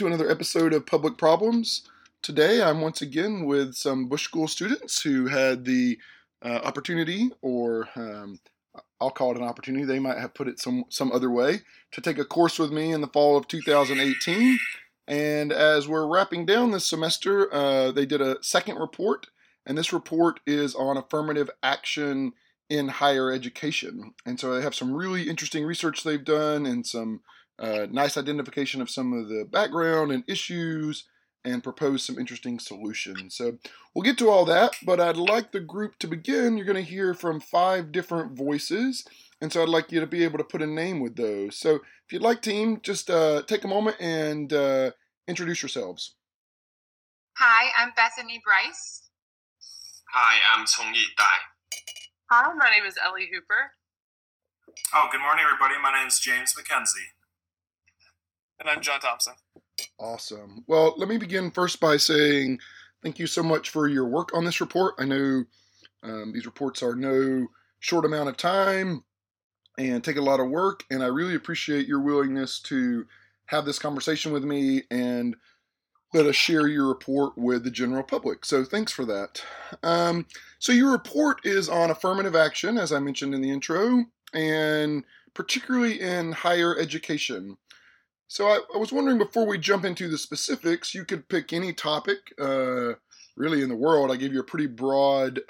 to another episode of Public Problems. Today I'm once again with some Bush School students who had the opportunity, or I'll call it an opportunity, they might have put it some other way, to take a course with me in the fall of 2018. And as we're wrapping down this semester, they did a second report, and this report is on affirmative action in higher education. And so they have some really interesting research they've done and some nice identification of some of the background and issues, and propose some interesting solutions. So we'll get to all that, but I'd like the group to begin. You're going to hear from five different voices, and so I'd like you to be able to put a name with those. So if you'd like, team, just take a moment and introduce yourselves. Hi, I'm Bethany Bryce. Hi, I'm Song Yi Dai. Hi, my name is Ellie Hooper. Oh, good morning, everybody. My name is James McKenzie. And I'm John Thompson. Awesome. Well, let me begin first by saying thank you so much for your work on this report. I know these reports are no short amount of time and take a lot of work, and I really appreciate your willingness to have this conversation with me and let us share your report with the general public. So thanks for that. So your report is on affirmative action, as I mentioned in the intro, and particularly in higher education. So I was wondering, before we jump into the specifics, you could pick any topic really in the world. I gave you a pretty broad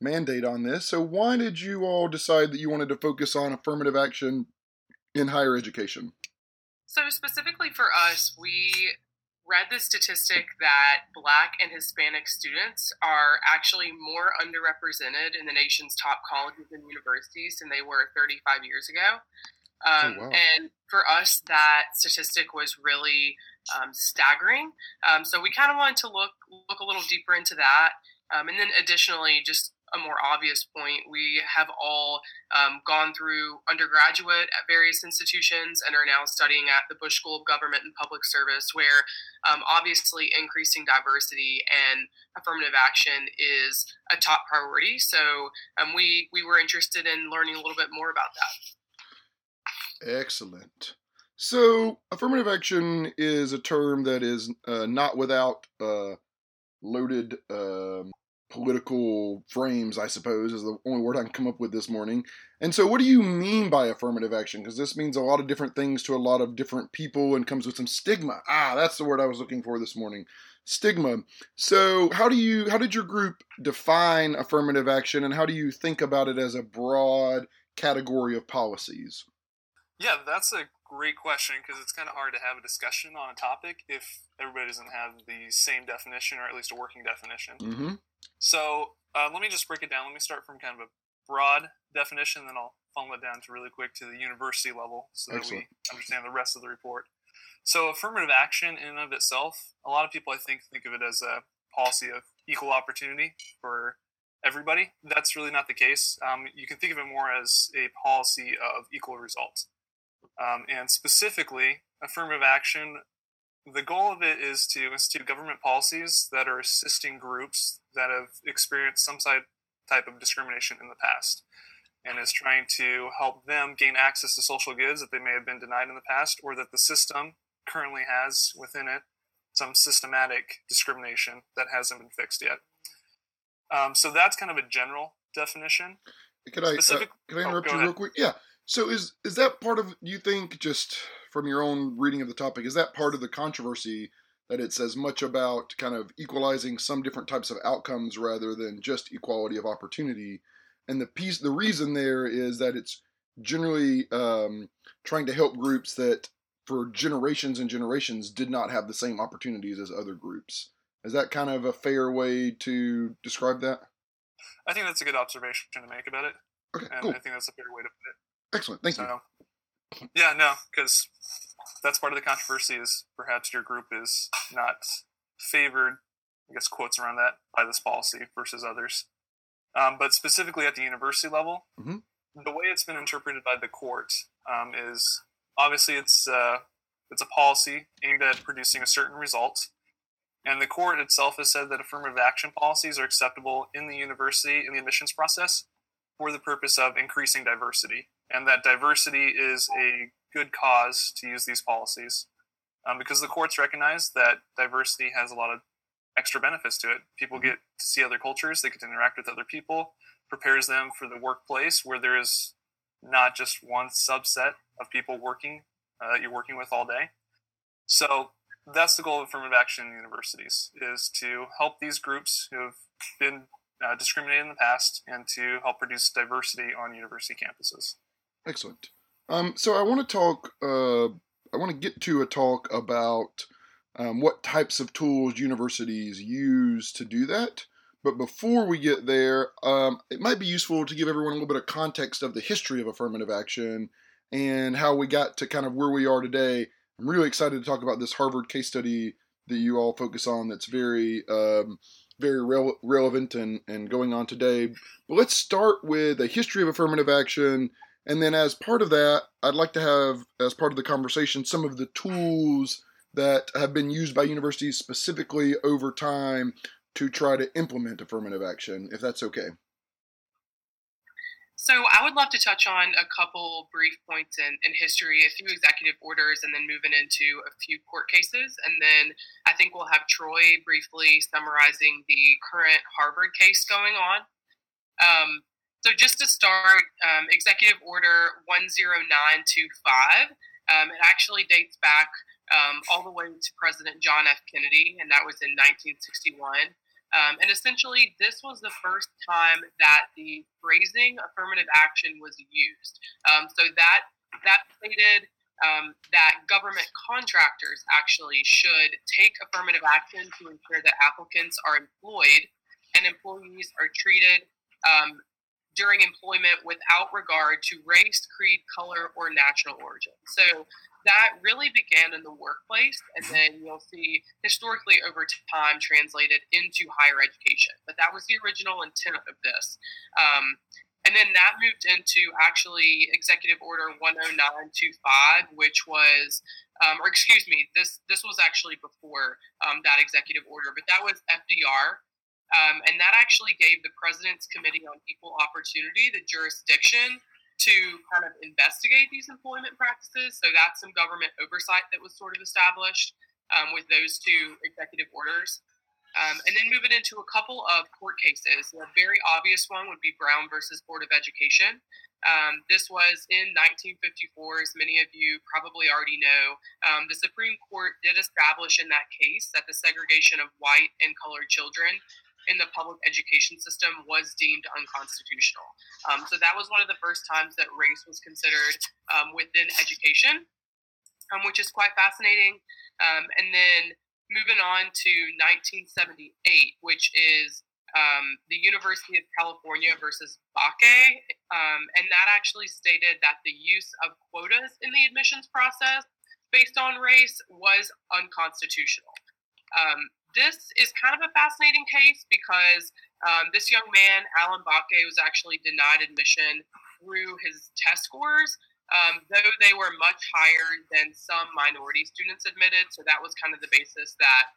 mandate on this. So why did you all decide that you wanted to focus on affirmative action in higher education? So specifically for us, we read the statistic that Black and Hispanic students are actually more underrepresented in the nation's top colleges and universities than they were 35 years ago. Oh, wow. And for us, that statistic was really staggering. So we kind of wanted to look a little deeper into that. And then additionally, just a more obvious point, we have all gone through undergraduate at various institutions and are now studying at the Bush School of Government and Public Service, where obviously increasing diversity and affirmative action is a top priority. So we were interested in learning a little bit more about that. Excellent. So affirmative action is a term that is not without loaded political frames, I suppose, is the only word I can come up with this morning. And so what do you mean by affirmative action? Because this means a lot of different things to a lot of different people and comes with some stigma. That's the word I was looking for this morning. Stigma. So how did your group define affirmative action, and how do you think about it as a broad category of policies? Yeah, that's a great question, because it's kind of hard to have a discussion on a topic if everybody doesn't have the same definition, or at least a working definition. Mm-hmm. So let me just break it down. Let me start from kind of a broad definition, then I'll funnel it down to really quick to the university level so that Excellent. We understand the rest of the report. So affirmative action in and of itself, a lot of people, I think of it as a policy of equal opportunity for everybody. That's really not the case. You can think of it more as a policy of equal results. And specifically, affirmative action, the goal of it is to institute government policies that are assisting groups that have experienced some type of discrimination in the past, and is trying to help them gain access to social goods that they may have been denied in the past, or that the system currently has within it some systematic discrimination that hasn't been fixed yet. So that's kind of a general definition. Can I interrupt you real quick? Yeah. So is that part of, you think, just from your own reading of the topic, is that part of the controversy that it's as much about kind of equalizing some different types of outcomes rather than just equality of opportunity? And the reason there is that it's generally trying to help groups that for generations and generations did not have the same opportunities as other groups. Is that kind of a fair way to describe that? I think that's a good observation to make about it. Okay, and cool. I think that's a fair way to put it. Excellent. Thank you. Yeah, no, because that's part of the controversy is perhaps your group is not favored, I guess quotes around that, by this policy versus others. But specifically at the university level, mm-hmm. the way it's been interpreted by the court is obviously it's a policy aimed at producing a certain result. And the court itself has said that affirmative action policies are acceptable in the university in the admissions process for the purpose of increasing diversity, and that diversity is a good cause to use these policies. because the courts recognize that diversity has a lot of extra benefits to it. People get to see other cultures, they get to interact with other people, prepares them for the workplace where there is not just one subset of people working that you're working with all day. So that's the goal of affirmative action in universities, is to help these groups who have been discriminated in the past and to help produce diversity on university campuses. Excellent. So I want to talk, I want to get to a talk about what types of tools universities use to do that. But before we get there, it might be useful to give everyone a little bit of context of the history of affirmative action and how we got to kind of where we are today. I'm really excited to talk about this Harvard case study that you all focus on that's very, very relevant and going on today. But let's start with a history of affirmative action. And then as part of that, I'd like to have, as part of the conversation, some of the tools that have been used by universities specifically over time to try to implement affirmative action, if that's okay. So I would love to touch on a couple brief points in history, a few executive orders, and then moving into a few court cases. And then I think we'll have Troy briefly summarizing the current Harvard case going on. So just to start, Executive Order 10925, it actually dates back all the way to President John F. Kennedy, and that was in 1961. And essentially, this was the first time that the phrasing affirmative action was used. So that stated that government contractors actually should take affirmative action to ensure that applicants are employed and employees are treated during employment without regard to race, creed, color, or national origin. So that really began in the workplace, and then you'll see historically over time translated into higher education. But that was the original intent of this. And then that moved into actually Executive Order 10925, which was, or excuse me, this was actually before that executive order, but that was FDR. And that actually gave the President's Committee on Equal Opportunity the jurisdiction to kind of investigate these employment practices. So that's some government oversight that was sort of established with those two executive orders. And then moving into a couple of court cases. So a very obvious one would be Brown versus Board of Education. This was in 1954, as many of you probably already know. The Supreme Court did establish in that case that the segregation of white and colored children in the public education system was deemed unconstitutional. So that was one of the first times that race was considered within education, which is quite fascinating. And then moving on to 1978, which is the University of California versus Bakke, and that actually stated that the use of quotas in the admissions process based on race was unconstitutional. This is kind of a fascinating case because this young man, Alan Bakke, was actually denied admission through his test scores, though they were much higher than some minority students admitted. So that was kind of the basis that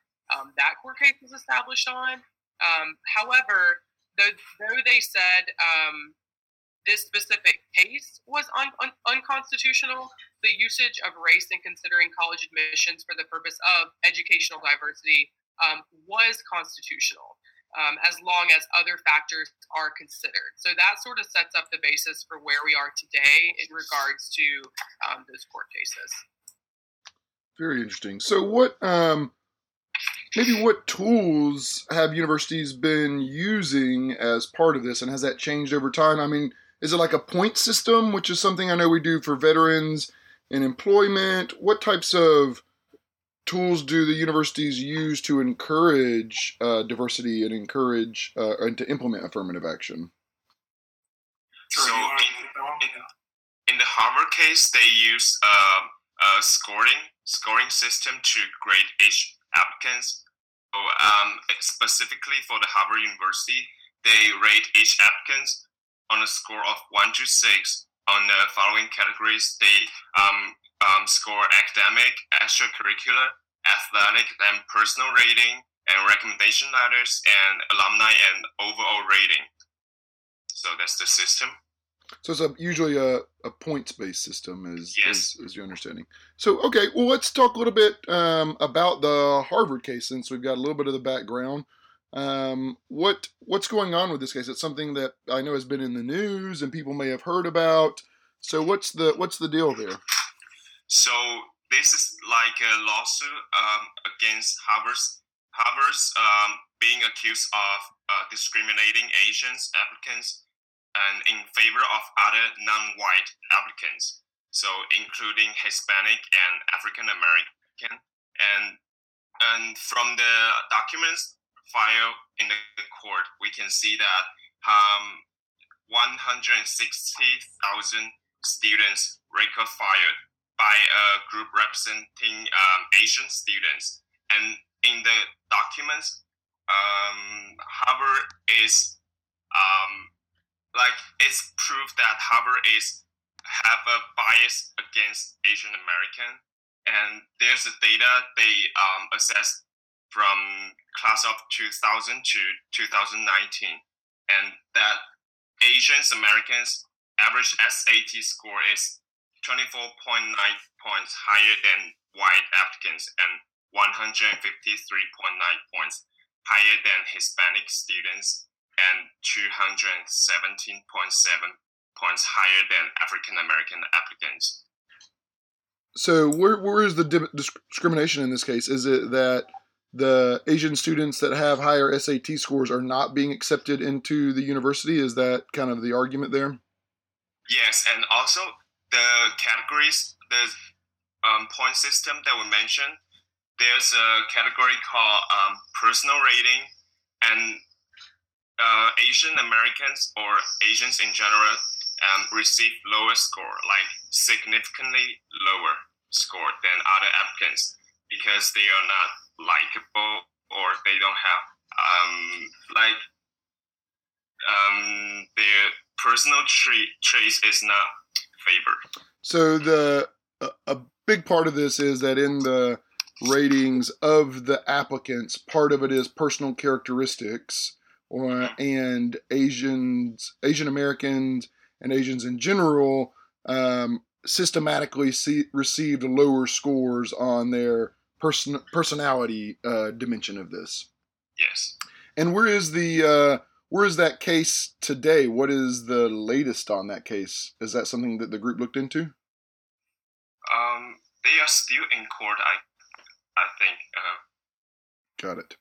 that court case was established on. However, though they said this specific case was unconstitutional, the usage of race in considering college admissions for the purpose of educational diversity was constitutional, as long as other factors are considered. So that sort of sets up the basis for where we are today in regards to those court cases. Very interesting. So what tools have universities been using as part of this, and has that changed over time? I mean, is it like a point system, which is something I know we do for veterans in employment? What types of tools do the universities use to encourage diversity and encourage and to implement affirmative action? So in the Harvard case, they use a scoring system to grade each applicants. Specifically for the Harvard University, they rate each applicant on a score of 1 to 6 on the following categories. They score academic, extracurricular, athletic, and personal rating, and recommendation letters, and alumni, and overall rating. So that's the system. So it's usually a points-based system, is your understanding. So, okay, well, let's talk a little bit about the Harvard case, since we've got a little bit of the background. What's going on with this case? It's something that I know has been in the news and people may have heard about. So what's the deal there? So this is like a lawsuit against Harvard's being accused of discriminating Asians applicants and in favor of other non-white applicants, so including Hispanic and African American, and from the documents filed in the court, we can see that 160,000 students record filed by a group representing Asian students. And in the documents, Harvard is it's proof that Harvard have a bias against Asian American, and there's the data they assessed from class of 2000 to 2019, and that Asian Americans average SAT score is 24.9 points higher than white applicants and 153.9 points higher than Hispanic students and 217.7 points higher than African American applicants. So where is the discrimination in this case? Is it that the Asian students that have higher SAT scores are not being accepted into the university? Is that kind of the argument there? Yes, and also the categories, the point system that we mentioned, there's a category called personal rating, and Asian Americans or Asians in general receive lower score, like significantly lower score than other applicants because they are not likable or they don't have their personal traits is not favored. So a big part of this is that in the ratings of the applicants, part of it is personal characteristics, and Asian Americans and Asians in general systematically received lower scores on their personality dimension of this. Yes. And where is that case today? What is the latest on that case? Is that something that the group looked into? They are still in court, I think. Got it.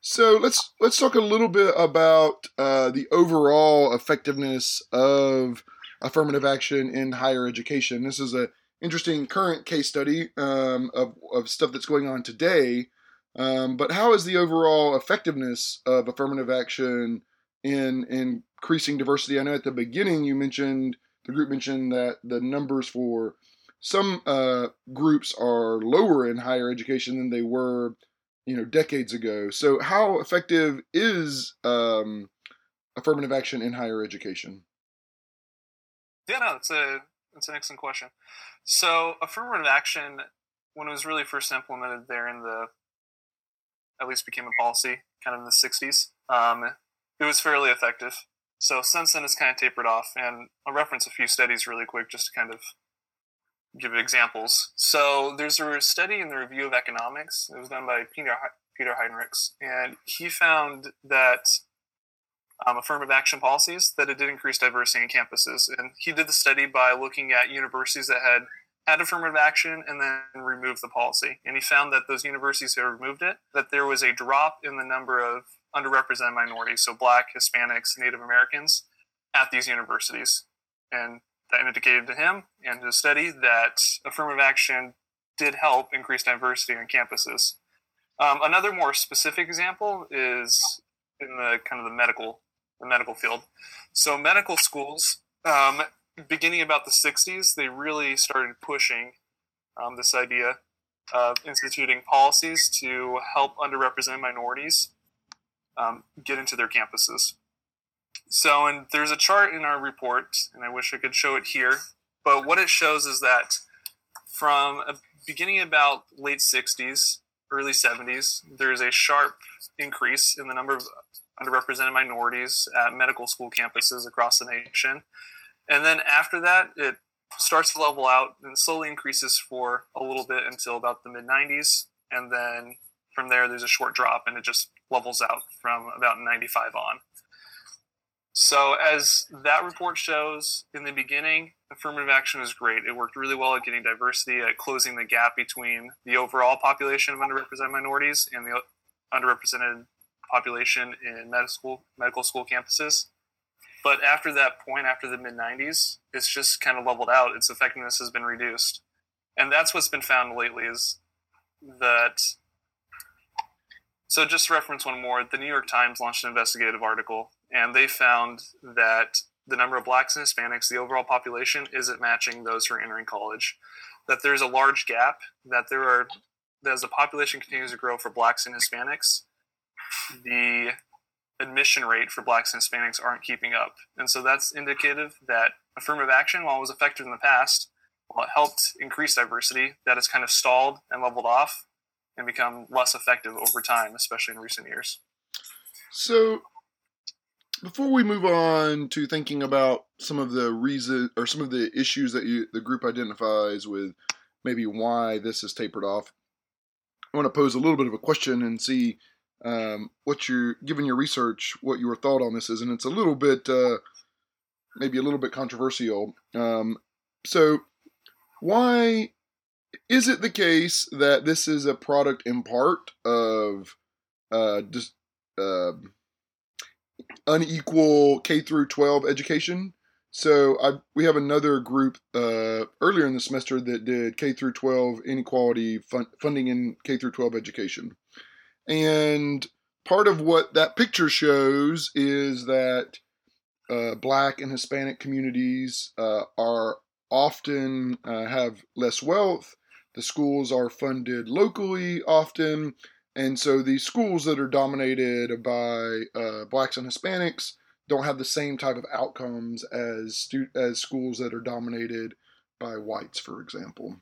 So let's talk a little bit about the overall effectiveness of affirmative action in higher education. This is an interesting current case study of stuff that's going on today. But how is the overall effectiveness of affirmative action in increasing diversity? I know at the beginning the group mentioned that the numbers for some groups are lower in higher education than they were, decades ago. So how effective is affirmative action in higher education? Yeah, no, that's an excellent question. So affirmative action, when it was really first implemented there at least became a policy kind of in the 60s, it was fairly effective. So since then it's kind of tapered off, and I'll reference a few studies really quick just to kind of give examples. So there's a study in the Review of Economics. It was done by Peter Heinrichs, and he found that affirmative action policies, that it did increase diversity in campuses. And he did the study by looking at universities that had affirmative action and then removed the policy. And he found that those universities who removed it, that there was a drop in the number of underrepresented minorities, so Black, Hispanics, Native Americans, at these universities. And that indicated to him and his study that affirmative action did help increase diversity on campuses. Another more specific example is in the kind of the medical field. So medical schools, beginning about the 60s, they really started pushing this idea of instituting policies to help underrepresented minorities get into their campuses. So, and there's a chart in our report, and I wish I could show it here, but what it shows is that from beginning about late 60s, early 70s, there's a sharp increase in the number of underrepresented minorities at medical school campuses across the nation. And then after that, it starts to level out and slowly increases for a little bit until about the mid-90s. And then from there, there's a short drop, and it just levels out from about 95 on. So as that report shows, in the beginning, affirmative action was great. It worked really well at getting diversity, at closing the gap between the overall population of underrepresented minorities and the underrepresented population in medical school campuses. But after that point, after the mid-90s, it's just kind of leveled out. Its effectiveness has been reduced. And that's what's been found lately is that... So just to reference one more, the New York Times launched an investigative article, and they found that the number of blacks and Hispanics, the overall population, isn't matching those who are entering college, that there's a large gap, that as the population continues to grow for blacks and Hispanics, the admission rate for blacks and Hispanics aren't keeping up. And so that's indicative that affirmative action, while it was effective in the past, while it helped increase diversity, that it's kind of stalled and leveled off and become less effective over time, especially in recent years. So before we move on to thinking about some of the reasons or some of the issues that the group identifies with maybe why this has tapered off, I want to pose a little bit of a question and see given your research, what your thought on this is. And it's a little bit, maybe a little bit controversial. So why is it the case that this is a product in part of unequal K through 12 education? So we have another group earlier in the semester that did K through 12 inequality funding in K through 12 education. And part of what that picture shows is that Black and Hispanic communities are often have less wealth. The schools are funded locally often. And so these schools that are dominated by Blacks and Hispanics don't have the same type of outcomes as schools that are dominated by whites, for example.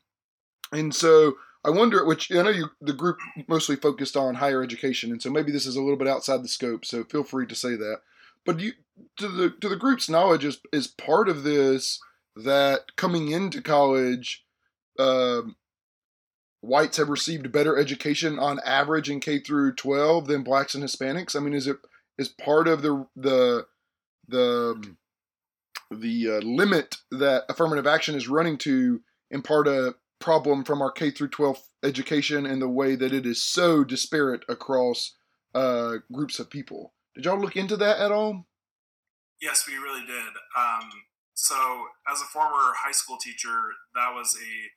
And so I wonder, which I know the group mostly focused on higher education, and so maybe this is a little bit outside the scope, so feel free to say that. But to the group's knowledge, is part of this that coming into college, whites have received better education on average in K through 12 than blacks and Hispanics? I mean, is part of the limit that affirmative action is running to in part a problem from our K through 12 education and the way that it is so disparate across groups of people? Did y'all look into that at all? Yes, we really did. So as a former high school teacher, that was a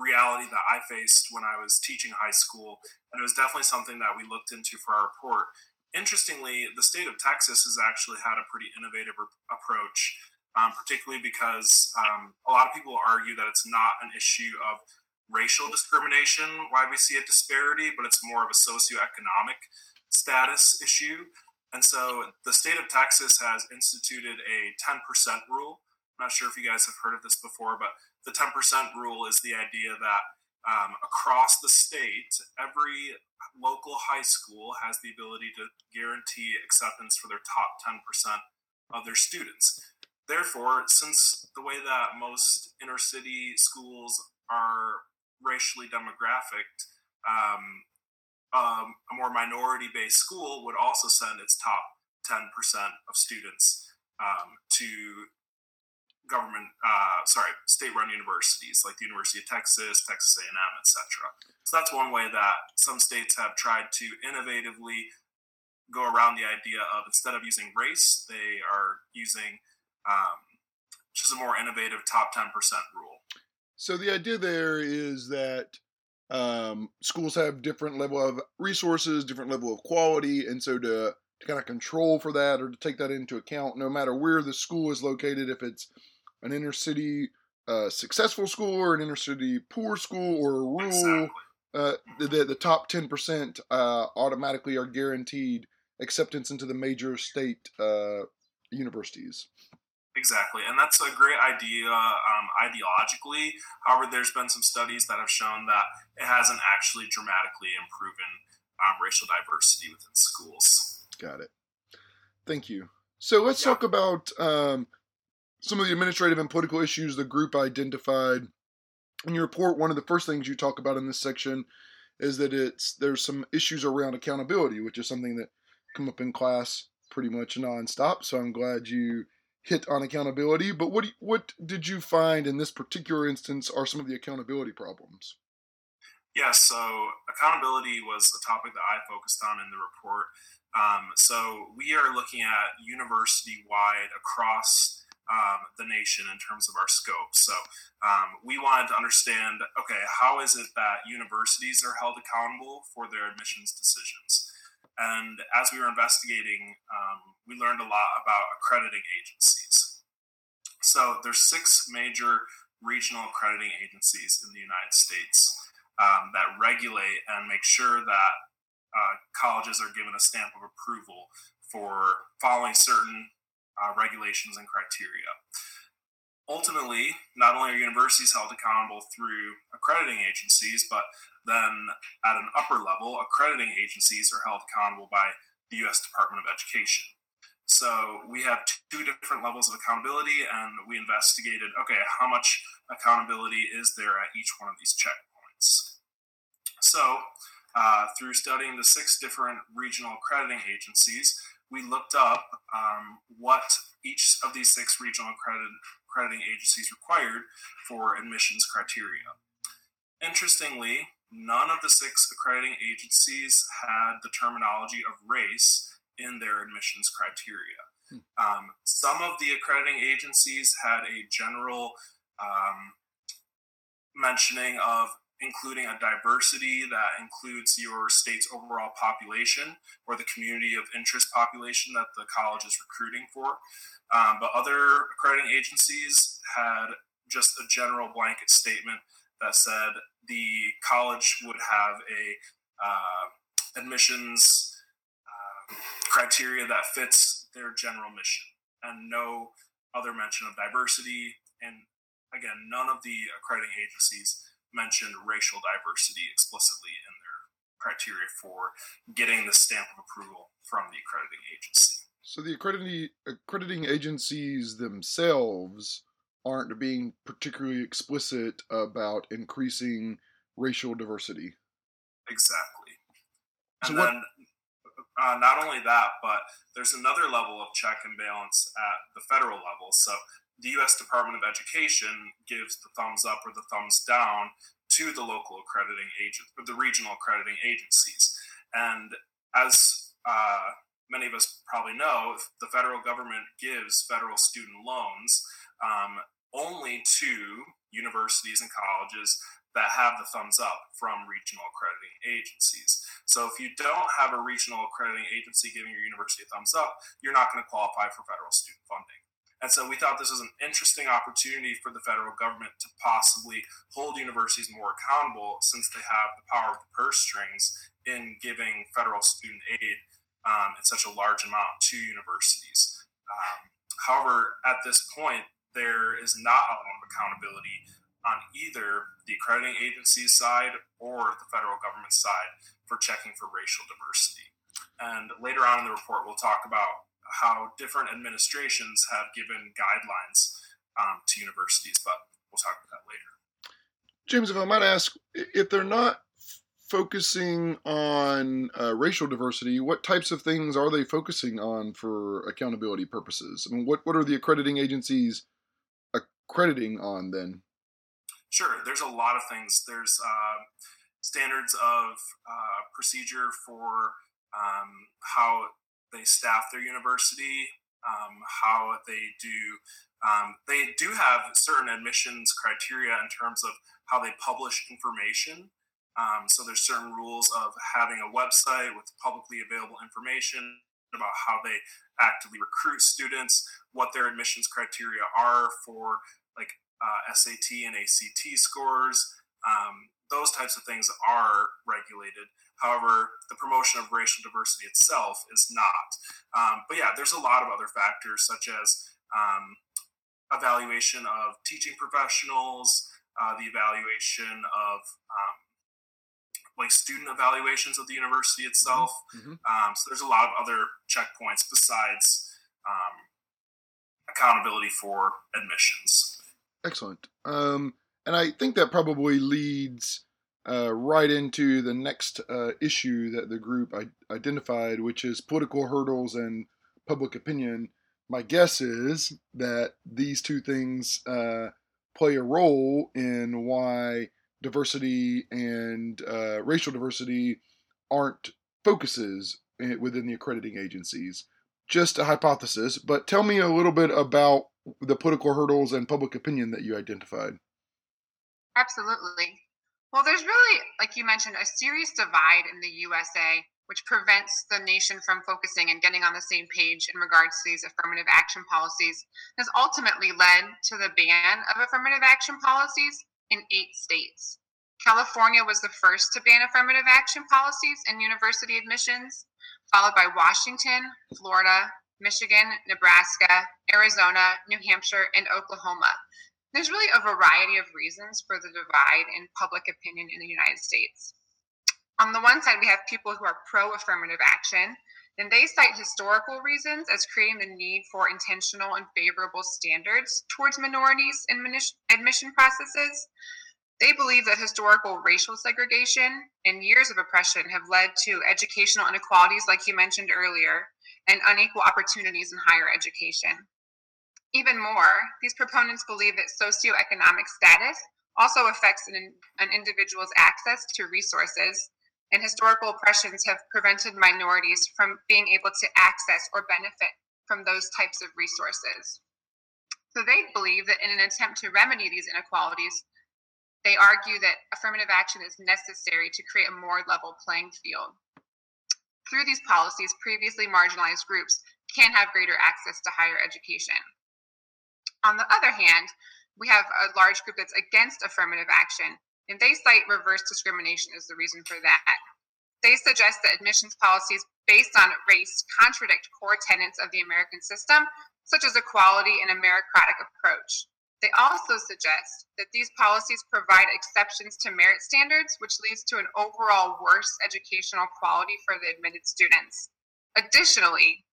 reality that I faced when I was teaching high school, and it was definitely something that we looked into for our report. Interestingly, the state of Texas has actually had a pretty innovative approach, particularly because a lot of people argue that it's not an issue of racial discrimination, why we see a disparity, but it's more of a socioeconomic status issue. And so the state of Texas has instituted a 10% rule. I'm not sure if you guys have heard of this before, but the 10% rule is the idea that across the state, every local high school has the ability to guarantee acceptance for their top 10% of their students. Therefore, since the way that most inner city schools are racially demographic, a more minority-based school would also send its top 10% of students to state-run universities like the University of Texas, Texas A&M, etc. So that's one way that some states have tried to innovatively go around the idea of, instead of using race, they are using just a more innovative top 10% rule. So the idea there is that schools have different level of resources, different level of quality, and so to kind of control for that or to take that into account, no matter where the school is located, if it's an inner city successful school or an inner city poor school or a rural, exactly. The top 10% automatically are guaranteed acceptance into the major state universities. Exactly, and that's a great idea ideologically. However, there's been some studies that have shown that it hasn't actually dramatically improved racial diversity within schools. Got it. Thank you. So let's talk about some of the administrative and political issues the group identified. In your report, one of the first things you talk about in this section is that there's some issues around accountability, which is something that come up in class pretty much nonstop. So I'm glad you hit on accountability. But what did you find in this particular instance are some of the accountability problems? Yeah, so accountability was a topic that I focused on in the report. So we are looking at university-wide across the nation in terms of our scope. So we wanted to understand, okay, how is it that universities are held accountable for their admissions decisions? And as we were investigating, we learned a lot about accrediting agencies. So there's 6 major regional accrediting agencies in the United States that regulate and make sure that colleges are given a stamp of approval for following certain regulations and criteria. Ultimately, not only are universities held accountable through accrediting agencies, but then at an upper level, accrediting agencies are held accountable by the U.S. Department of Education. So we have 2 different levels of accountability, and we investigated, okay, how much accountability is there at each one of these checkpoints? So through studying the 6 different regional accrediting agencies, we looked up what each of these 6 regional accrediting agencies required for admissions criteria. Interestingly, none of the 6 accrediting agencies had the terminology of race in their admissions criteria. Some of the accrediting agencies had a general mentioning of including a diversity that includes your state's overall population or the community of interest population that the college is recruiting for. But other accrediting agencies had just a general blanket statement that said the college would have a admissions criteria that fits their general mission, and no other mention of diversity. And again, none of the accrediting agencies mentioned racial diversity explicitly in their criteria for getting the stamp of approval from the accrediting agency. So the accrediting agencies themselves aren't being particularly explicit about increasing racial diversity. Exactly. And so then not only that, but there's another level of check and balance at the federal level. So the U.S. Department of Education gives the thumbs up or the thumbs down to the local accrediting agent or the regional accrediting agencies. And as many of us probably know, the federal government gives federal student loans only to universities and colleges that have the thumbs up from regional accrediting agencies. So if you don't have a regional accrediting agency giving your university a thumbs up, you're not going to qualify for federal student funding. And so we thought this was an interesting opportunity for the federal government to possibly hold universities more accountable, since they have the power of the purse strings in giving federal student aid in such a large amount to universities. However, at this point, there is not a lot of accountability on either the accrediting agency's side or the federal government side for checking for racial diversity. And later on in the report, we'll talk about how different administrations have given guidelines to universities, but we'll talk about that later. James, if I might ask, if they're not focusing on racial diversity, what types of things are they focusing on for accountability purposes? I mean, what are the accrediting agencies accrediting on then? Sure, there's a lot of things. There's standards of procedure for how they staff their university, how they do. They do have certain admissions criteria in terms of how they publish information. So there's certain rules of having a website with publicly available information about how they actively recruit students, what their admissions criteria are for like SAT and ACT scores. Those types of things are regulated. However, the promotion of racial diversity itself is not. But yeah, there's a lot of other factors, such as evaluation of teaching professionals, the evaluation of like student evaluations of the university itself. So there's a lot of other checkpoints besides accountability for admissions. Excellent. And I think that probably leads right into the next issue that the group identified, which is political hurdles and public opinion. My guess is that these two things play a role in why diversity and racial diversity aren't focuses within the accrediting agencies. Just a hypothesis, but tell me a little bit about the political hurdles and public opinion that you identified. Absolutely. Well, there's really, like you mentioned, a serious divide in the USA, which prevents the nation from focusing and getting on the same page in regards to these affirmative action policies. This ultimately led to the ban of affirmative action policies in 8 states. California was the first to ban affirmative action policies in university admissions, followed by Washington, Florida, Michigan, Nebraska, Arizona, New Hampshire, and Oklahoma. There's really a variety of reasons for the divide in public opinion in the United States. On the one side, we have people who are pro-affirmative action, and they cite historical reasons as creating the need for intentional and favorable standards towards minorities in admission processes. They believe that historical racial segregation and years of oppression have led to educational inequalities, like you mentioned earlier, and unequal opportunities in higher education. Even more, these proponents believe that socioeconomic status also affects an individual's access to resources, and historical oppressions have prevented minorities from being able to access or benefit from those types of resources. So they believe that in an attempt to remedy these inequalities, they argue that affirmative action is necessary to create a more level playing field. Through these policies, previously marginalized groups can have greater access to higher education. On the other hand, we have a large group that's against affirmative action, and they cite reverse discrimination as the reason for that. They suggest that admissions policies based on race contradict core tenets of the American system, such as equality and a meritocratic approach. They also suggest that these policies provide exceptions to merit standards, which leads to an overall worse educational quality for the admitted students. Additionally,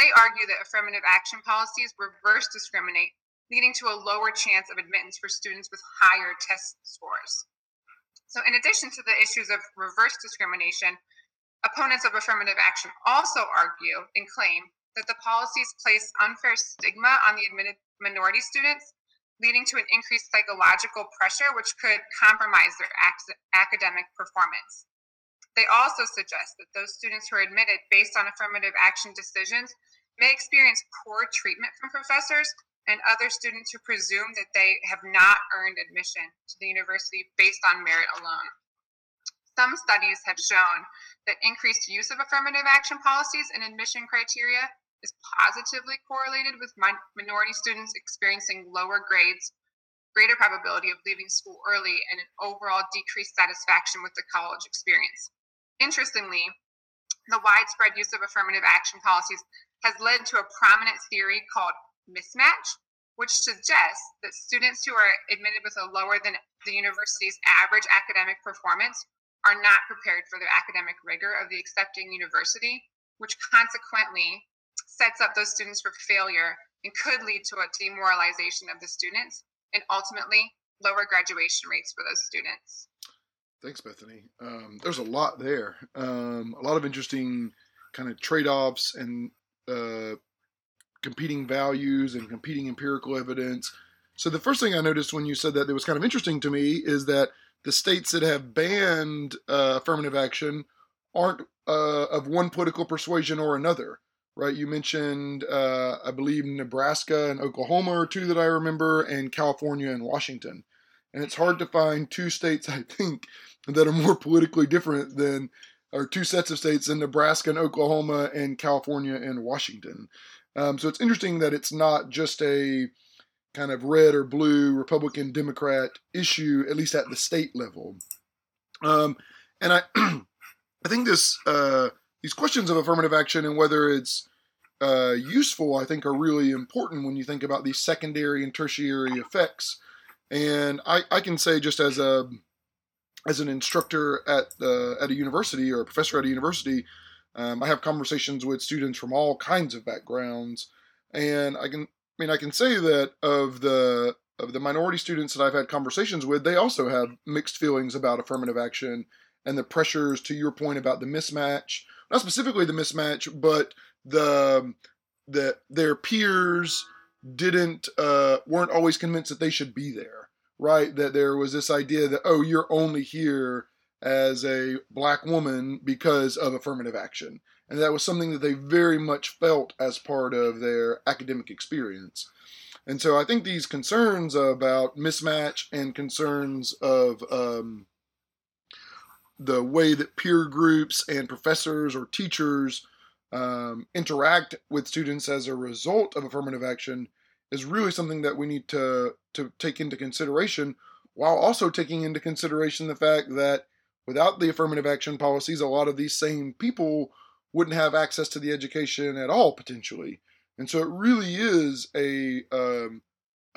they argue that affirmative action policies reverse discriminate, leading to a lower chance of admittance for students with higher test scores. So in addition to the issues of reverse discrimination, opponents of affirmative action also argue and claim that the policies place unfair stigma on the admitted minority students, leading to an increased psychological pressure, which could compromise their academic performance. They also suggest that those students who are admitted based on affirmative action decisions may experience poor treatment from professors and other students who presume that they have not earned admission to the university based on merit alone. Some studies have shown that increased use of affirmative action policies and admission criteria is positively correlated with minority students experiencing lower grades, greater probability of leaving school early, and an overall decreased satisfaction with the college experience. Interestingly, the widespread use of affirmative action policies has led to a prominent theory called mismatch, which suggests that students who are admitted with a lower than the university's average academic performance are not prepared for the academic rigor of the accepting university, which consequently sets up those students for failure and could lead to a demoralization of the students and ultimately lower graduation rates for those students. Thanks, Bethany. There's a lot there. A lot of interesting kind of trade-offs and competing values and competing empirical evidence. So the first thing I noticed when you said that was kind of interesting to me is that the states that have banned affirmative action aren't of one political persuasion or another, right? You mentioned, I believe, Nebraska and Oklahoma are two that I remember, and California and Washington. And it's hard to find two states, I think, that are more politically different than, or two sets of states in Nebraska and Oklahoma and California and Washington. So it's interesting that it's not just a kind of red or blue Republican Democrat issue, at least at the state level. And I think these questions of affirmative action and whether it's useful, I think, are really important when you think about these secondary and tertiary effects. And I can say, just as an instructor at a university or a professor at a university, I have conversations with students from all kinds of backgrounds, and I can I mean, I can say that of the minority students that I've had conversations with, they also have mixed feelings about affirmative action and the pressures, to your point, about the mismatch, not specifically the mismatch, but their peers weren't always convinced that they should be there, right? That there was this idea that, oh, you're only here as a black woman because of affirmative action. And that was something that they very much felt as part of their academic experience. And so I think these concerns about mismatch and concerns of the way that peer groups and professors or teachers interact with students as a result of affirmative action is really something that we need to take into consideration, while also taking into consideration the fact that without the affirmative action policies, a lot of these same people wouldn't have access to the education at all, potentially. And so it really is a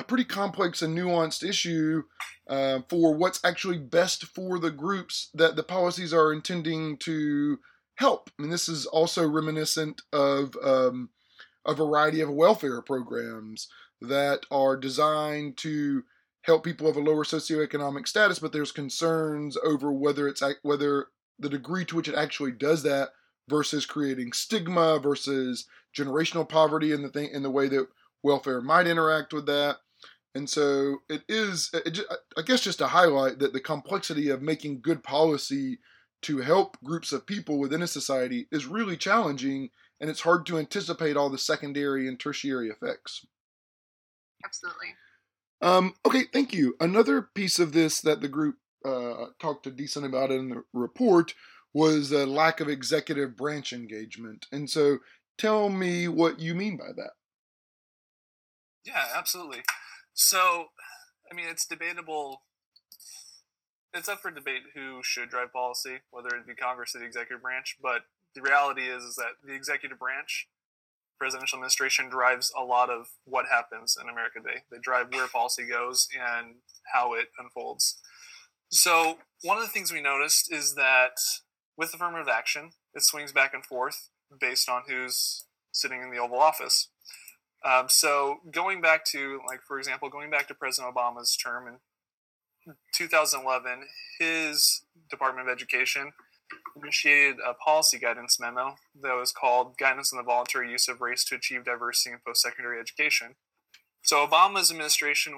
pretty complex and nuanced issue for what's actually best for the groups that the policies are intending to help. I mean, this is also reminiscent of a variety of welfare programs that are designed to help people of a lower socioeconomic status, but there's concerns over whether the degree to which it actually does that versus creating stigma versus generational poverty and the way that welfare might interact with that. And so it is, I guess, just to highlight that the complexity of making good policy to help groups of people within a society is really challenging, and it's hard to anticipate all the secondary and tertiary effects. Absolutely. Okay, thank you. Another piece of this that the group talked a decent about in the report was the lack of executive branch engagement. And so tell me what you mean by that. Yeah, absolutely. So, I mean, it's debatable. It's up for debate who should drive policy, whether it be Congress or the executive branch. But the reality is that the executive branch, presidential administration, drives a lot of what happens in America today. They drive where policy goes and how it unfolds. So one of the things we noticed is that with affirmative action, it swings back and forth based on who's sitting in the Oval Office. So going back to, like, for example, going back to President Obama's term in 2011, his Department of Education initiated a policy guidance memo that was called Guidance on the Voluntary Use of Race to Achieve Diversity in Post-Secondary Education. So Obama's administration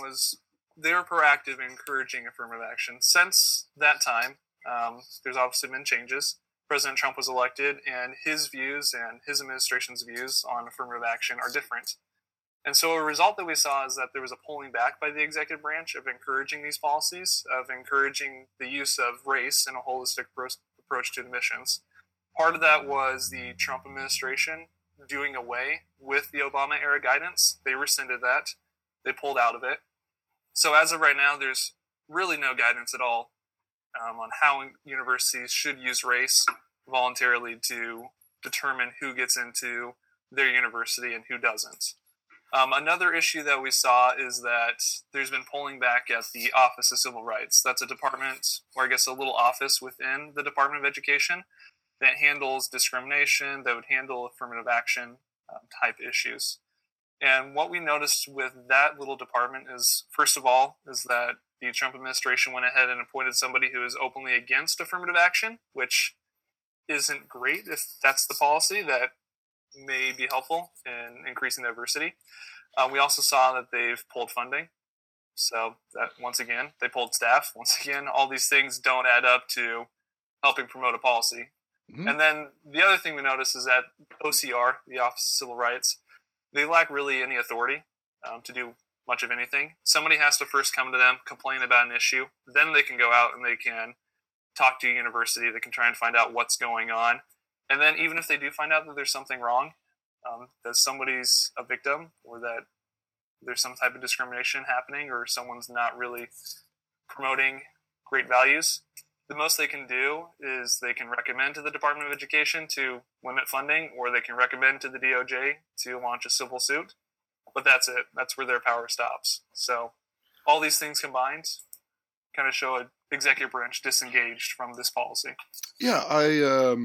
they were proactive in encouraging affirmative action. Since that time, there's obviously been changes. President Trump was elected, and his views and his administration's views on affirmative action are different. And so a result that we saw is that there was a pulling back by the executive branch of encouraging these policies, of encouraging the use of race in a holistic approach to admissions. Part of that was the Trump administration doing away with the Obama-era guidance. They rescinded that. They pulled out of it. So as of right now, there's really no guidance at all on how universities should use race voluntarily to determine who gets into their university and who doesn't. Another issue that we saw is that there's been pulling back at the Office of Civil Rights. That's a department, or I guess a little office within the Department of Education that handles discrimination, that would handle affirmative action type issues. And what we noticed with that little department is, first of all, is that the Trump administration went ahead and appointed somebody who is openly against affirmative action, which isn't great if that's the policy that may be helpful in increasing diversity. We also saw that they've pulled funding. So that, once again, they pulled staff. Once again, all these things don't add up to helping promote a policy. Mm-hmm. And then the other thing we noticed is that OCR, the Office of Civil Rights, they lack really any authority to do much of anything. Somebody has to first come to them, complain about an issue, then they can go out and they can talk to a university, they can try and find out what's going on. And then even if they do find out that there's something wrong, that somebody's a victim or that there's some type of discrimination happening or someone's not really promoting great values, the most they can do is they can recommend to the Department of Education to limit funding, or they can recommend to the DOJ to launch a civil suit. But that's it. That's where their power stops. So all these things combined kind of show an executive branch disengaged from this policy. Yeah, I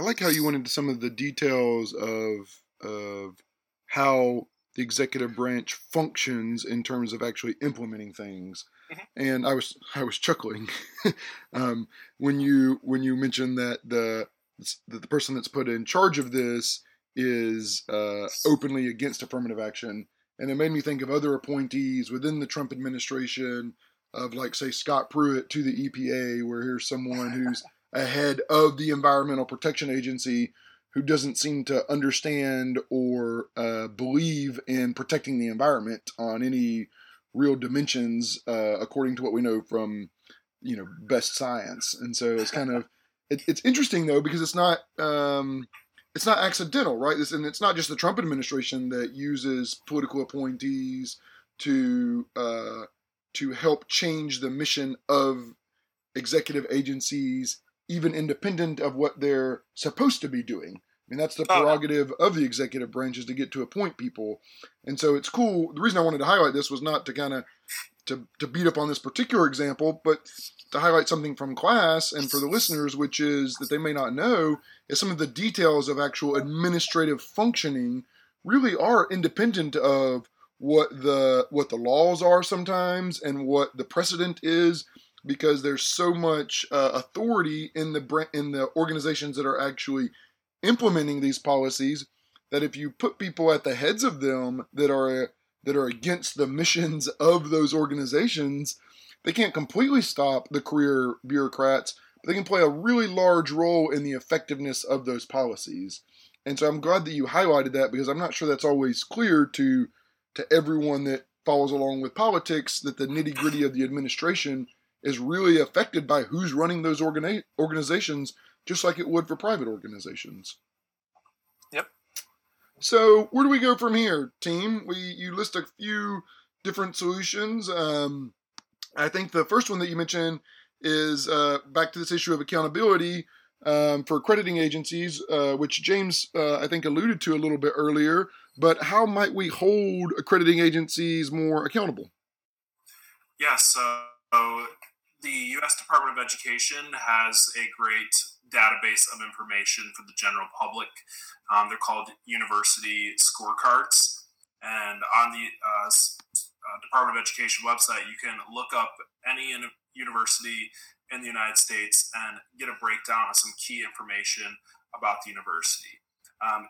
like how you went into some of the details of how the executive branch functions in terms of actually implementing things. Mm-hmm. And I was chuckling when you mentioned that the person that's put in charge of this is openly against affirmative action. And it made me think of other appointees within the Trump administration of, like, say, Scott Pruitt to the EPA, where here's someone who's a head of the Environmental Protection Agency who doesn't seem to understand or believe in protecting the environment on any real dimensions, according to what we know from, best science. And so it's kind of, it's interesting, though, because it's not accidental, right? And it's not just the Trump administration that uses political appointees to help change the mission of executive agencies, even independent of what they're supposed to be doing. I mean, that's the prerogative of the executive branch, is to get to appoint people. And so it's cool. The reason I wanted to highlight this was not to kind of to beat up on this particular example, but to highlight something from class and for the listeners, which is that they may not know, is some of the details of actual administrative functioning really are independent of what the laws are sometimes and what the precedent is, because there's so much authority in the organizations that are actually implementing these policies that if you put people at the heads of them that are against the missions of those organizations, they can't completely stop the career bureaucrats, but they can play a really large role in the effectiveness of those policies. And so I'm glad that you highlighted that, because I'm not sure that's always clear to everyone that follows along with politics, that the nitty-gritty of the administration is really affected by who's running those organizations, just like it would for private organizations. Yep. So where do we go from here, team? You list a few different solutions. I think the first one that you mentioned is back to this issue of accountability for accrediting agencies, which James, I think, alluded to a little bit earlier. But how might we hold accrediting agencies more accountable? Yes. So the U.S. Department of Education has a great database of information for the general public. They're called university scorecards. And on the Department of Education website, you can look up any university in the United States and get a breakdown of some key information about the university.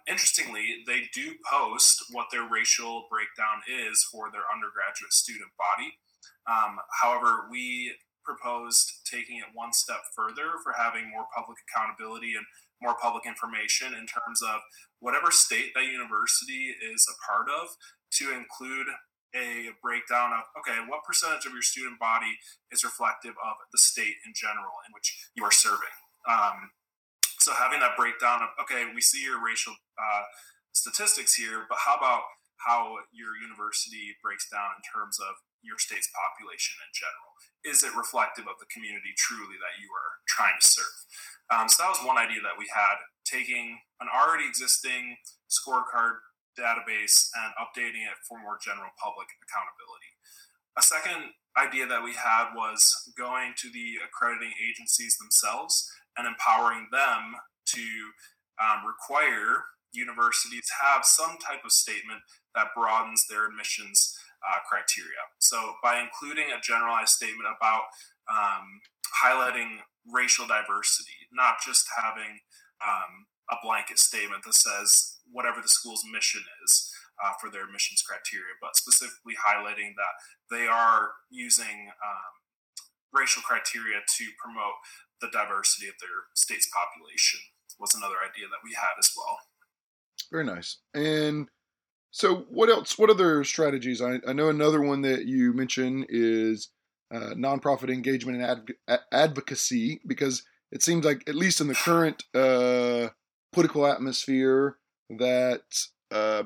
Interestingly, they do post what their racial breakdown is for their undergraduate student body. However, we proposed taking it one step further for having more public accountability and more public information in terms of whatever state that university is a part of, to include a breakdown of, okay, what percentage of your student body is reflective of the state in general in which you are serving. So having that breakdown of, okay, we see your racial statistics here, but how about how your university breaks down in terms of your state's population in general? Is it reflective of the community truly that you are trying to serve? So that was one idea that we had, taking an already existing scorecard database and updating it for more general public accountability. A second idea that we had was going to the accrediting agencies themselves and empowering them to require universities have some type of statement that broadens their admissions criteria. So by including a generalized statement about highlighting racial diversity, not just having a blanket statement that says whatever the school's mission is for their admissions criteria, but specifically highlighting that they are using racial criteria to promote the diversity of their state's population, was another idea that we had as well. Very nice. And so what else? What other strategies? I know another one that you mentioned is nonprofit engagement and advocacy, because it seems like, at least in the current political atmosphere, that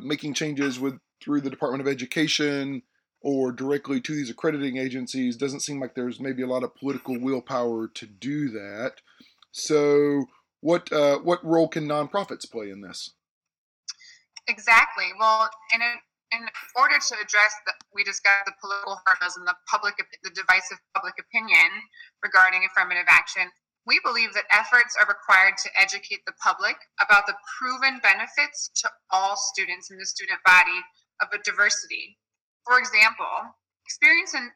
making changes through the Department of Education or directly to these accrediting agencies doesn't seem like there's maybe a lot of political willpower to do that. So what role can nonprofits play in this? Exactly. Well, and in order to address we discussed the political hurdles and the divisive public opinion regarding affirmative action, we believe that efforts are required to educate the public about the proven benefits to all students in the student body of a diversity. For example, experiences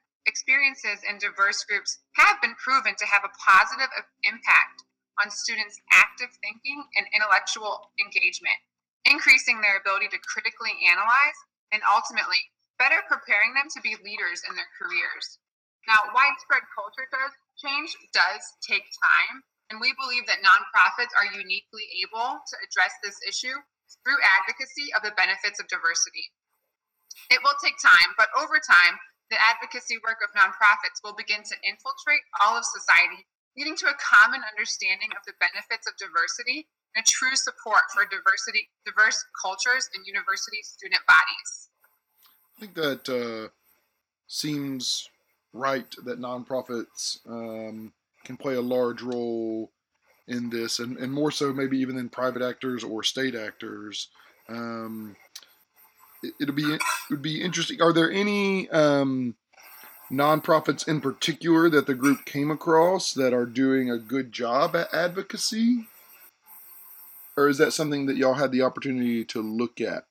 in diverse groups have been proven to have a positive impact on students' active thinking and intellectual engagement, increasing their ability to critically analyze and ultimately better preparing them to be leaders in their careers. Now, widespread culture change does take time, and we believe that nonprofits are uniquely able to address this issue through advocacy of the benefits of diversity. It will take time, but over time, the advocacy work of nonprofits will begin to infiltrate all of society, leading to a common understanding of the benefits of diversity and a true support for diverse cultures and university student bodies. I think that seems right that nonprofits can play a large role in this, and more so maybe even than private actors or state actors. It would be interesting. Are there any nonprofits in particular that the group came across that are doing a good job at advocacy? Or is that something that y'all had the opportunity to look at?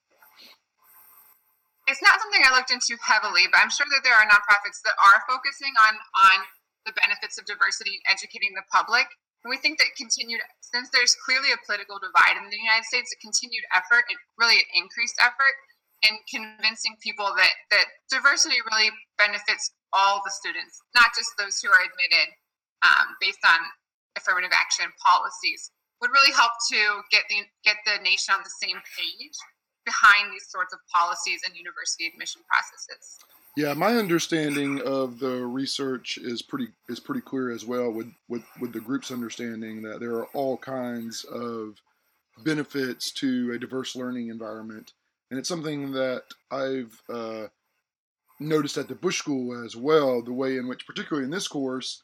It's not something I looked into heavily, but I'm sure that there are nonprofits that are focusing on the benefits of diversity and educating the public. And we think that since there's clearly a political divide in the United States, a continued effort and really an increased effort in convincing people that diversity really benefits all the students, not just those who are admitted based on affirmative action policies, would really help to get the nation on the same page behind these sorts of policies and university admission processes. Yeah, my understanding of the research is pretty clear as well with the group's understanding that there are all kinds of benefits to a diverse learning environment. And it's something that I've noticed at the Bush School as well, the way in which, particularly in this course,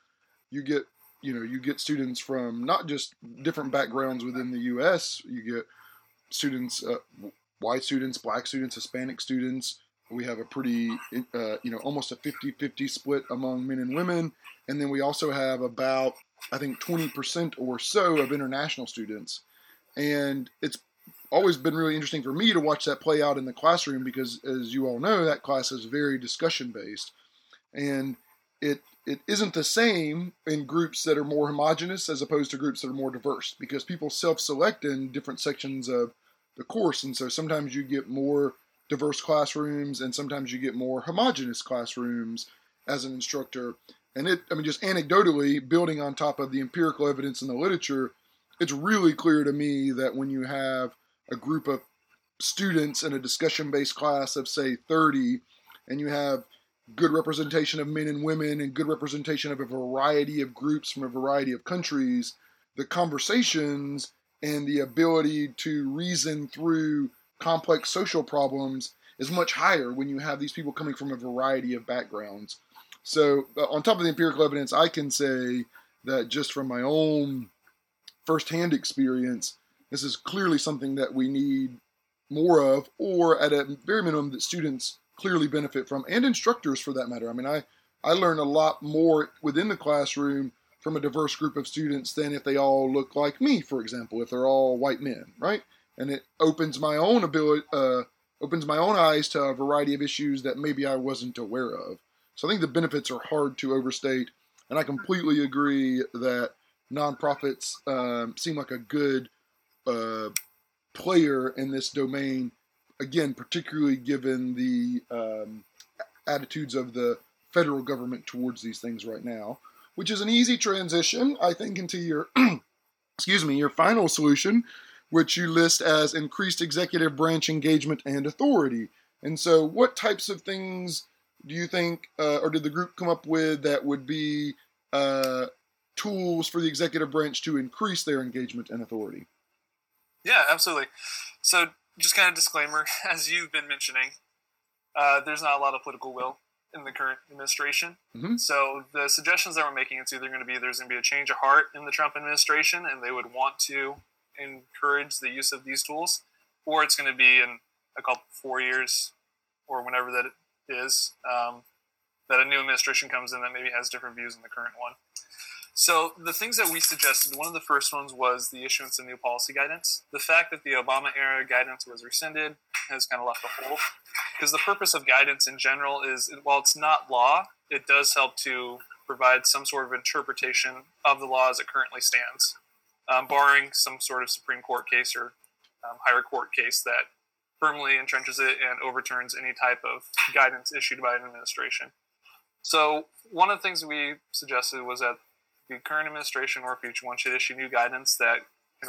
you get students from not just different backgrounds within the U.S., you get students, white students, black students, Hispanic students. We have a pretty, almost a 50-50 split among men and women. And then we also have about, I think, 20% or so of international students. And it's always been really interesting for me to watch that play out in the classroom because, as you all know, that class is very discussion-based. And it isn't the same in groups that are more homogenous as opposed to groups that are more diverse because people self-select in different sections of the course. And so sometimes you get more diverse classrooms and sometimes you get more homogenous classrooms as an instructor. And just anecdotally, building on top of the empirical evidence in the literature, it's really clear to me that when you have a group of students in a discussion-based class of, say, 30, and you have good representation of men and women and good representation of a variety of groups from a variety of countries, the conversations and the ability to reason through complex social problems is much higher when you have these people coming from a variety of backgrounds. So on top of the empirical evidence, I can say that just from my own firsthand experience, this is clearly something that we need more of, or at a very minimum that students clearly benefit from, and instructors for that matter. I mean, I learn a lot more within the classroom from a diverse group of students than if they all look like me, for example, if they're all white men, right? And it opens my own eyes to a variety of issues that maybe I wasn't aware of. So I think the benefits are hard to overstate, and I completely agree that nonprofits seem like a good player in this domain, again, particularly given the attitudes of the federal government towards these things right now, which is an easy transition, I think, into your, your final solution, which you list as increased executive branch engagement and authority. And so what types of things do you think, or did the group come up with that would be tools for the executive branch to increase their engagement and authority? Yeah, absolutely. So just kind of disclaimer, as you've been mentioning, there's not a lot of political will in the current administration. Mm-hmm. So the suggestions that we're making, there's going to be a change of heart in the Trump administration, and they would want to encourage the use of these tools, or it's going to be in a couple 4 years or whenever that is, that a new administration comes in that maybe has different views than the current one. So the things that we suggested, one of the first ones was the issuance of new policy guidance. The fact that the Obama era guidance was rescinded has kind of left a hole. Because the purpose of guidance in general is, while it's not law, it does help to provide some sort of interpretation of the law as it currently stands, barring some sort of Supreme Court case or higher court case that firmly entrenches it and overturns any type of guidance issued by an administration. So one of the things we suggested was that the current administration or future one should issue new guidance that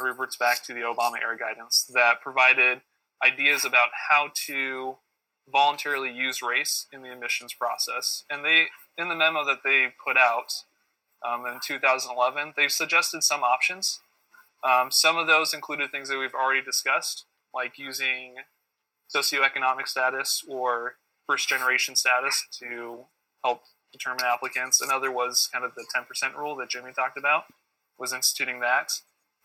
reverts back to the Obama-era guidance that provided ideas about how to voluntarily use race in the admissions process. And they, in the memo that they put out in 2011, they suggested some options. Some of those included things that we've already discussed, like using socioeconomic status or first-generation status to help determine applicants. Another was kind of the 10% rule that Jimmy talked about, was instituting that.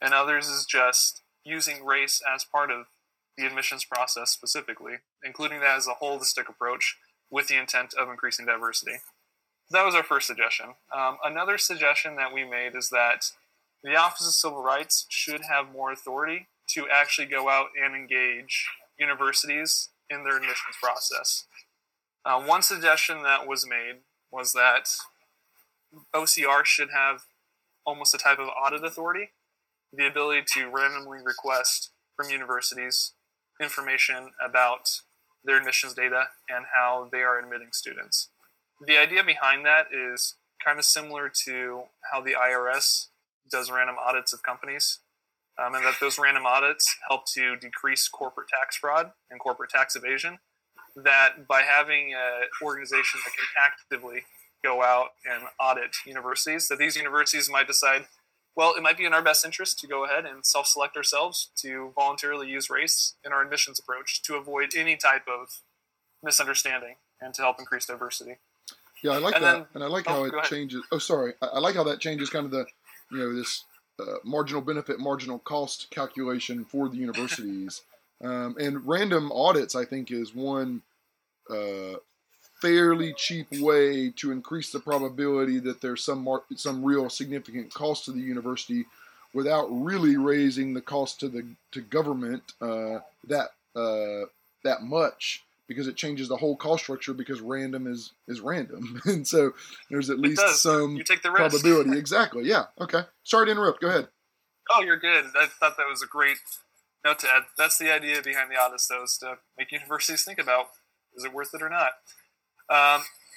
And others is just using race as part of the admissions process specifically, including that as a holistic approach with the intent of increasing diversity. That was our first suggestion. Another suggestion that we made is that the Office of Civil Rights should have more authority to actually go out and engage universities in their admissions process. One suggestion that was made was that OCR should have almost a type of audit authority, the ability to randomly request from universities information about their admissions data and how they are admitting students. The idea behind that is kind of similar to how the IRS does random audits of companies, and that those random audits help to decrease corporate tax fraud and corporate tax evasion, that by having an organization that can actively go out and audit universities, that these universities might decide, well, it might be in our best interest to go ahead and self-select ourselves to voluntarily use race in our admissions approach to avoid any type of misunderstanding and to help increase diversity. Yeah, I like and that, then, and I like how it changes. Oh, sorry, I like how that changes kind of the, you know, this marginal benefit, marginal cost calculation for the universities, and random audits. I think is one fairly cheap way to increase the probability that there's some real significant cost to the university without really raising the cost to government that much, because it changes the whole cost structure, because random is random. And so there's at least some probability. Exactly. Yeah. Okay. Sorry to interrupt. Go ahead. Oh, you're good. I thought that was a great note to add. That's the idea behind the audits, though, is to make universities think about, is it worth it or not?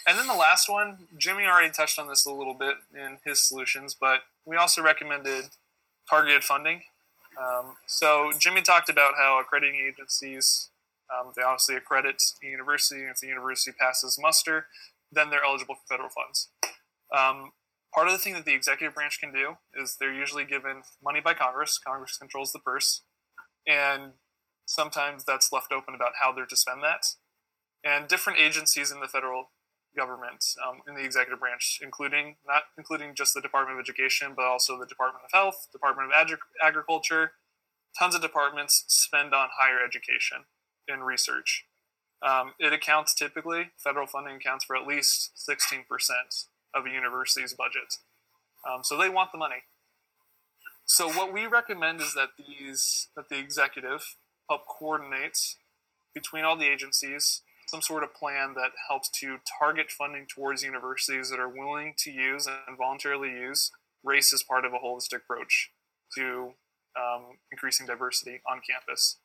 And then the last one, Jimmy already touched on this a little bit in his solutions, but we also recommended targeted funding. So Jimmy talked about how accrediting agencies, they obviously accredit the university, and if the university passes muster, then they're eligible for federal funds. Part of the thing that the executive branch can do is they're usually given money by Congress. Congress controls the purse, and sometimes that's left open about how they're to spend that. And different agencies in the federal government, in the executive branch, not including just the Department of Education, but also the Department of Health, Department of Agriculture, tons of departments spend on higher education and research. It accounts typically, federal funding accounts for at least 16% of a university's budget. So they want the money. So what we recommend is that the executive help coordinate between all the agencies some sort of plan that helps to target funding towards universities that are willing to use and voluntarily use race as part of a holistic approach to increasing diversity on campus.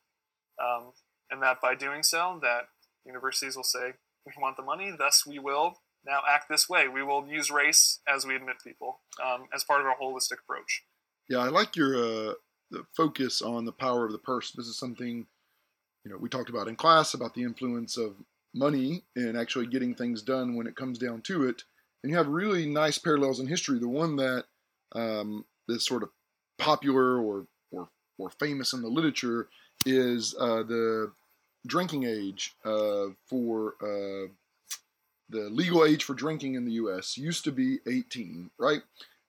And that by doing so, that universities will say, we want the money, thus we will now act this way. We will use race as we admit people as part of our holistic approach. Yeah, I like your the focus on the power of the purse. This is something, you know, we talked about in class about the influence of money and actually getting things done when it comes down to it. And you have really nice parallels in history. The one that is sort of popular or famous in the literature is the drinking age for the legal age for drinking in the U.S. used to be 18, right?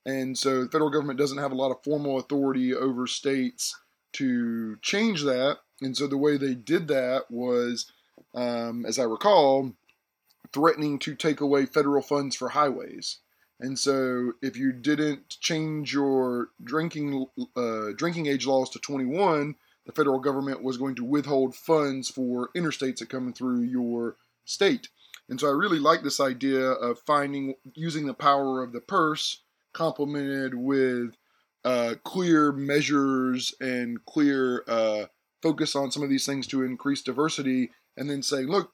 And so the federal government doesn't have a lot of formal authority over states to change that. And so the way they did that was, as I recall, threatening to take away federal funds for highways. And so if you didn't change your drinking age laws to 21, the federal government was going to withhold funds for interstates that come through your state. And so I really like this idea of using the power of the purse complemented with clear measures and clear focus on some of these things to increase diversity, and then saying, look,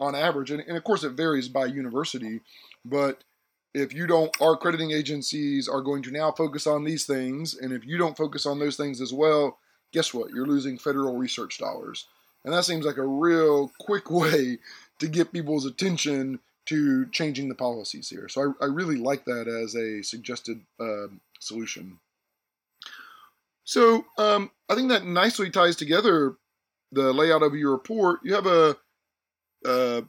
on average, and of course it varies by university, but if you don't, our accrediting agencies are going to now focus on these things, and if you don't focus on those things as well, guess what? You're losing federal research dollars. And that seems like a real quick way to get people's attention to changing the policies here. So I really like that as a suggested solution. So I think that nicely ties together the layout of your report. You have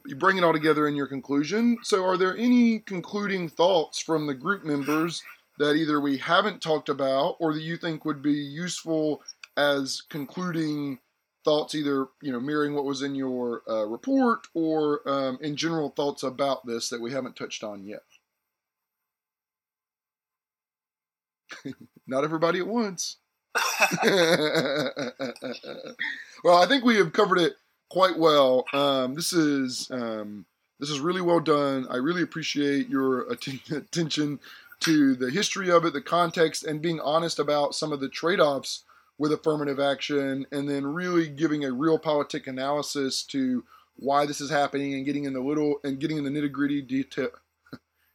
you bring it all together in your conclusion. So are there any concluding thoughts from the group members that either we haven't talked about or that you think would be useful as concluding thoughts, either mirroring what was in your report or in general thoughts about this that we haven't touched on yet? Not everybody at once. Well, I think we have covered it quite well. This is really well done. I really appreciate your attention to the history of it, the context, and being honest about some of the trade-offs with affirmative action, and then really giving a real politic analysis to why this is happening and getting in the nitty-gritty detail,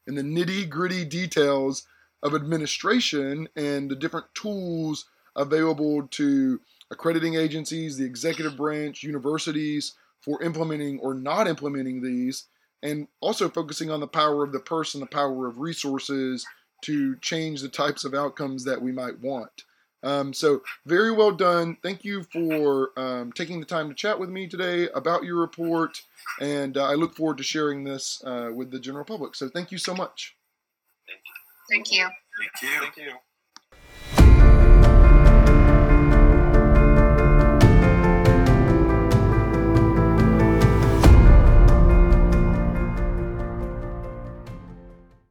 in the nitty-gritty details of administration and the different tools available to accrediting agencies, the executive branch, universities for implementing or not implementing these, and also focusing on the power of the purse and the power of resources to change the types of outcomes that we might want. So very well done. Thank you for taking the time to chat with me today about your report, and I look forward to sharing this with the general public. So thank you so much. Thank you. Thank you. Thank you. Thank you.